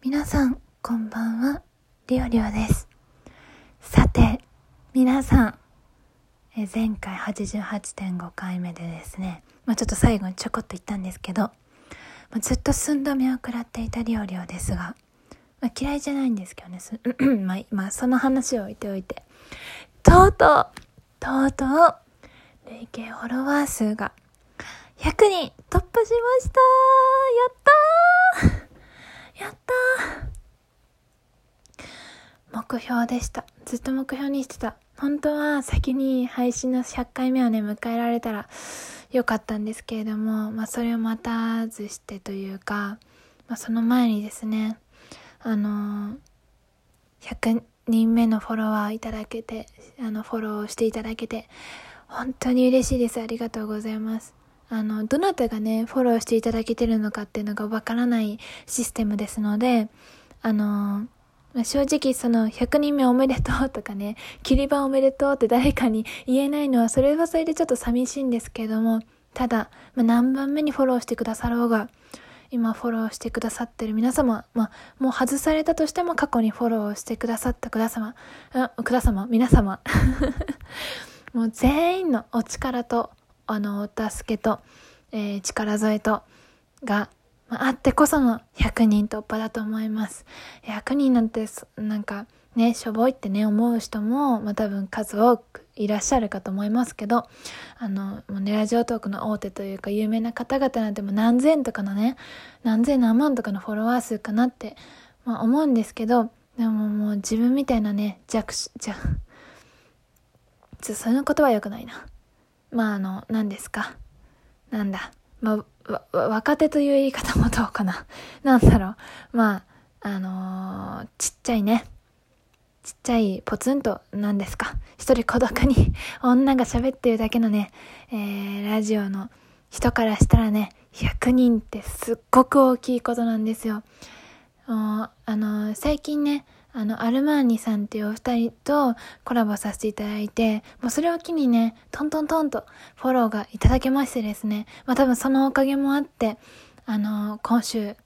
皆さんこんばんは、りおりおです。さて皆さん、前回 88.5 回目でですね、ちょっと最後にちょこっと言ったんですけど、ずっと寸止めを食らっていたりおりおですが、嫌いじゃないんですけどねその話を置いておいて、とうとう累計フォロワー数が100人突破しました。やったー目標でした。ずっと目標にしてた。本当は先に配信の100回目をね迎えられたらよかったんですけれども、それを待たずしてというか、その前にですね、100人目のフォロワーいただけて、フォローしていただけて本当に嬉しいです。ありがとうございます。どなたがねフォローしていただけてるのかっていうのがわからないシステムですので、正直その100人目おめでとうとかね、切り板おめでとうって誰かに言えないのはそれはそれでちょっと寂しいんですけれども、ただ、何番目にフォローしてくださろうが、今フォローしてくださってる皆様、もう外されたとしても過去にフォローしてくださった皆様もう全員のお力とお助けと、力添えとが、あってこその100人突破だと思います。100人なんてなんかねしょぼいってね思う人も、多分数多くいらっしゃるかと思いますけど、ラジオトークの大手というか有名な方々なんてもう何千とかのね、何万とかのフォロワー数かなって、思うんですけど、でももう自分みたいなねそのことは良くないな。若手という言い方もどうかな。ちっちゃいポツンと一人孤独に女が喋ってるだけのね、ラジオの人からしたらね、100人ってすっごく大きいことなんですよ。最近ね、アルマーニさんっていうお二人とコラボさせていただいて、それを機にねトンとフォローがいただけましてですね、多分そのおかげもあって、今週、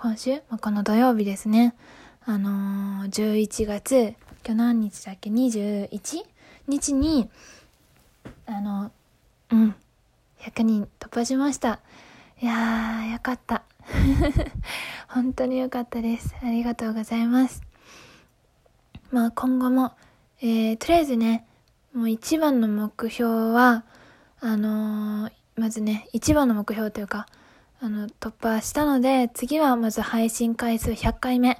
この土曜日ですね、11月今日何日だっけ21日に100人突破しました。いやーよかった本当によかったです。ありがとうございます。今後も、とりあえずね、もう一番の目標は、まずね、一番の目標というか、突破したので、次はまず配信回数100回目、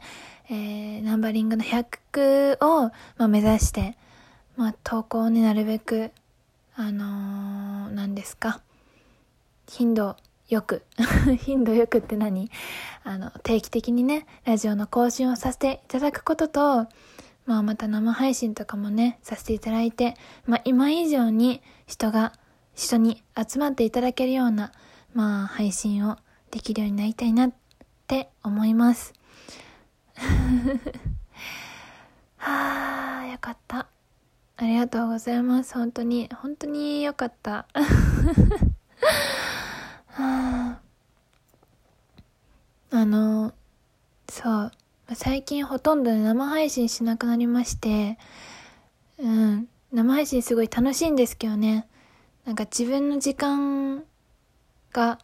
ナンバリングの100を、目指して、投稿をね、なるべく、頻度よくって何？定期的にね、ラジオの更新をさせていただくことと、また生配信とかもねさせていただいて、今以上に人に集まっていただけるような、配信をできるようになりたいなって思いますはあ、よかった。ありがとうございます。本当によかったはあ、そう最近ほとんど生配信しなくなりまして、生配信すごい楽しいんですけどね。自分の時間が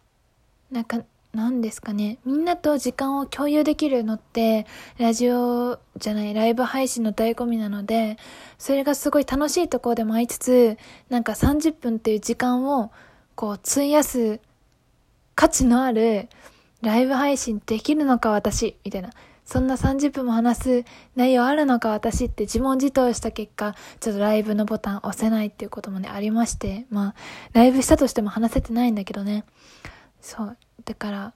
みんなと時間を共有できるのってライブ配信の醍醐味なので、それがすごい楽しいところでもありつつ、30分っていう時間を費やす価値のあるライブ配信できるのか私みたいな。そんな30分も話す内容あるのか私って自問自答した結果、ちょっとライブのボタン押せないっていうこともねありまして、ライブしたとしても話せてないんだけどね。そうだから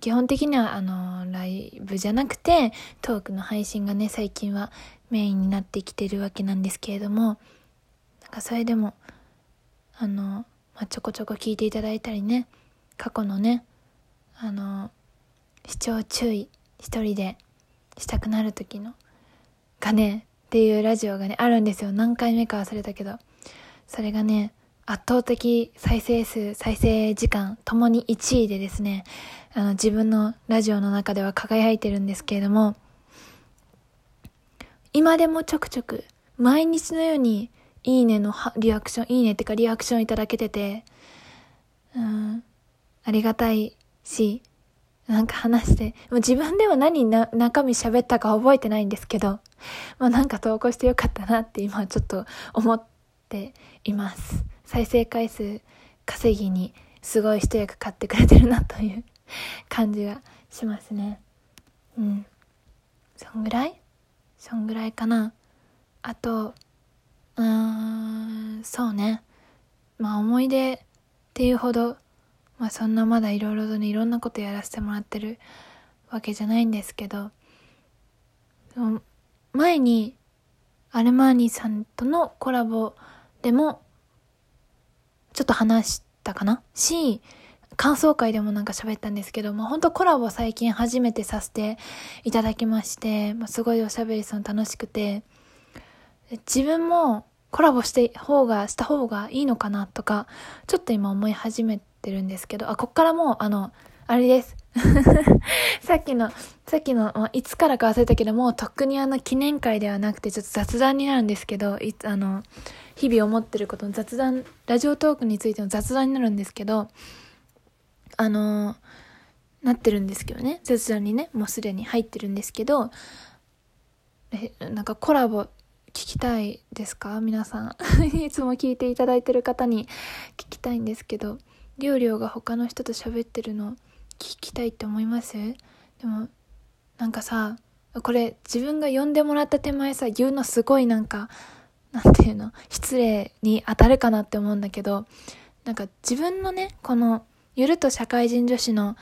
基本的にはライブじゃなくてトークの配信がね最近はメインになってきてるわけなんですけれども、それでもちょこちょこ聞いていただいたりね、過去のね視聴注意一人でしたくなる時のがねっていうラジオがねあるんですよ。何回目か忘れたけど、それがね圧倒的再生数、再生時間ともに1位でですね、自分のラジオの中では輝いてるんですけれども、今でもちょくちょく毎日のようにいいねのリアクション、いいねってかリアクションいただけてて、ありがたいし、なんか話して、もう自分では中身喋ったか覚えてないんですけど、まあなんか投稿してよかったなって今ちょっと思っています。再生回数稼ぎにすごい一役買ってくれてるなという感じがしますね。うん。そんぐらいかな。あと、そうね。まあ思い出っていうほど、まあそんなまだいろいろとね、いろんなことやらせてもらってるわけじゃないんですけど、前にアルマーニさんとのコラボでもちょっと話したかなし、感想会でもなんか喋ったんですけど、まあ本当コラボ最近初めてさせていただきまして、まあ、すごいおしゃべりするの楽しくて、自分もコラボした方がいいのかなとかちょっと今思い始めてるんですけど、こっからもうあれですさっきのいつからか忘れたけど、もうとっくに記念会ではなくてちょっと雑談になるんですけど、日々思ってることの雑談、ラジオトークについての雑談になるんですけど、なってるんですけどね、雑談にね、もうすでに入ってるんですけど、なんかコラボ聞きたいですか皆さんいつも聞いていただいてる方に聞きたいんですけど、りょうりょうが他の人と喋ってるの聞きたいって思います？でもなんかさ、これ自分が呼んでもらった手前さ、言うのすごいなんていうの、失礼に当たるかなって思うんだけど、なんか自分のね、このゆると社会人女子の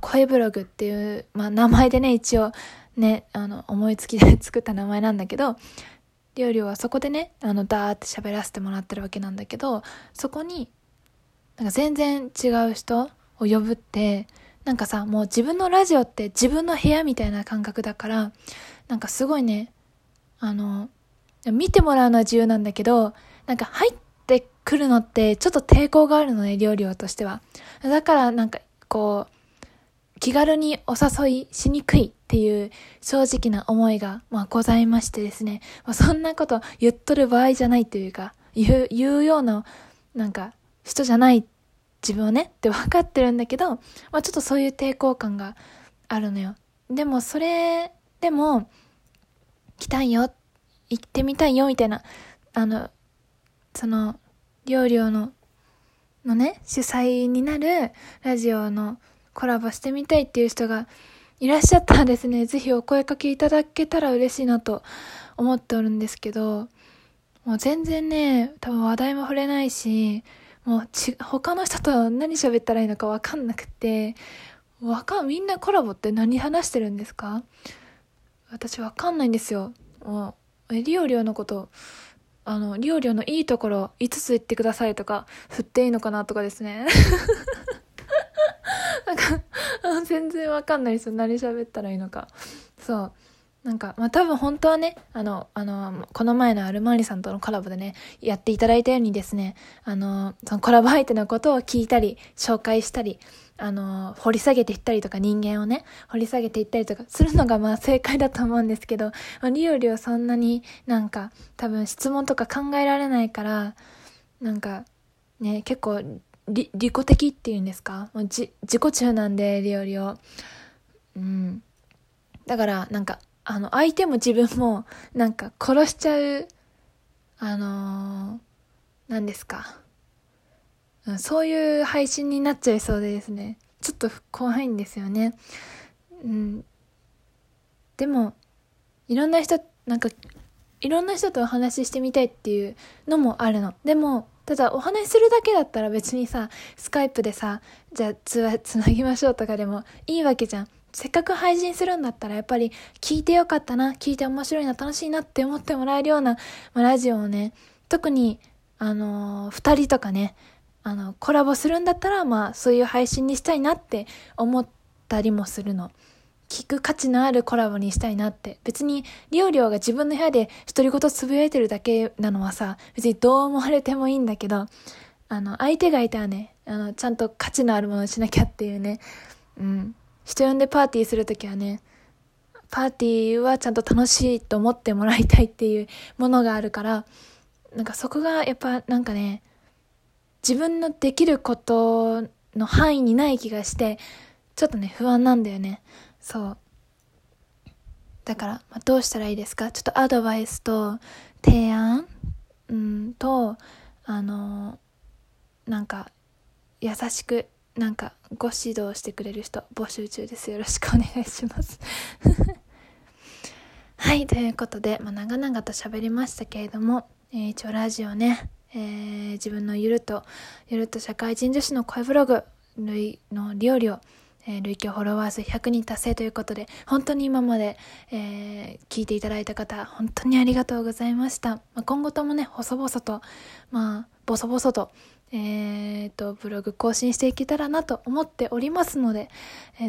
声ブログっていう、まあ、名前でね、一応ね、思いつきで作った名前なんだけど、りょうりょうはそこでね、ダーって喋らせてもらってるわけなんだけど、そこになんか全然違う人を呼ぶって、なんかさ、もう自分のラジオって自分の部屋みたいな感覚だから、なんかすごいね、見てもらうのは自由なんだけど、なんか入ってくるのってちょっと抵抗があるのね、りょうりょうとしては。だからなんかこう気軽にお誘いしにくいっていう正直な思いが、まあ、ございましてですね、まあ、そんなこと言っとる場合じゃないというか、言うようななんか人じゃない自分をねって分かってるんだけど、まあ、ちょっとそういう抵抗感があるのよ。でもそれでも来たいよ、行ってみたいよみたいな、そのりょうりょうのね、主催になるラジオのコラボしてみたいっていう人がいらっしゃったらですね、ぜひお声かけいただけたら嬉しいなと思っておるんですけど、もう全然ね、多分話題も触れないし、もう他の人と何喋ったらいいのか分かんなくて、みんなコラボって何話してるんですか？私分かんないんですよ。もうりょうりょうのこと、りょうりょうのいいところ5つ言ってくださいとか、振っていいのかなとかですね。なんか全然わかんないですよ、何喋ったらいいのか。そう、なんかまあ多分本当はね、この前のアルマーニさんとのコラボでね、やっていただいたようにですね、そのコラボ相手のことを聞いたり紹介したり、掘り下げていったりとか、人間をね掘り下げていったりとかするのがまあ正解だと思うんですけど、りょうりょうそんなになんか多分質問とか考えられないから、なんかね、結構利己的っていうんですか、もう自己中なんでりょうりょう、うん、だからなんか相手も自分もなんか殺しちゃう、なんですか、そういう配信になっちゃいそうでですね、ちょっと怖いんですよね、うん、でもいろんな人とお話ししてみたいっていうのもあるの。でもただお話しするだけだったら別にさ、スカイプでさ、じゃあつなぎましょうとかでもいいわけじゃん。せっかく配信するんだったら、やっぱり聞いてよかったな、聞いて面白いな、楽しいなって思ってもらえるような、まあ、ラジオをね、特に2人とかね、コラボするんだったら、まあそういう配信にしたいなって思ったりもするの。聞く価値のあるコラボにしたいなって。別にリオリオが自分の部屋で独り言つぶやいてるだけなのはさ、別にどう思われてもいいんだけど、相手がいたらね、ちゃんと価値のあるものをしなきゃっていうね。うん。人呼んでパーティーするときはね、パーティーはちゃんと楽しいと思ってもらいたいっていうものがあるから、なんかそこがやっぱなんかね、自分のできることの範囲にない気がして、ちょっとね、不安なんだよね。そう。だから、どうしたらいいですか？ちょっとアドバイスと提案、と、なんか、優しく、なんか、ご指導してくれる人、募集中です。よろしくお願いします。はい、ということで、長々と喋りましたけれども、一応ラジオね、自分のゆると社会人女子の声ブログのリオリオ、累計フォロワー数100人達成ということで、本当に今まで、聞いていただいた方、本当にありがとうございました。今後ともね、細々と、ブログ更新していけたらなと思っておりますので、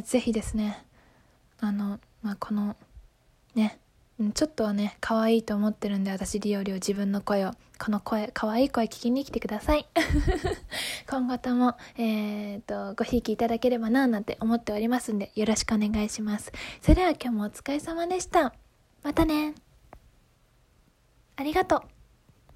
ぜひですね、このね、ちょっとはね、可愛いと思ってるんで、私、リオリオ自分の声を、この声、可愛い声聞きに来てください。今後とも、ごひいきいただければな、なんて思っておりますんで、よろしくお願いします。それでは今日もお疲れ様でした。またね。ありがとう。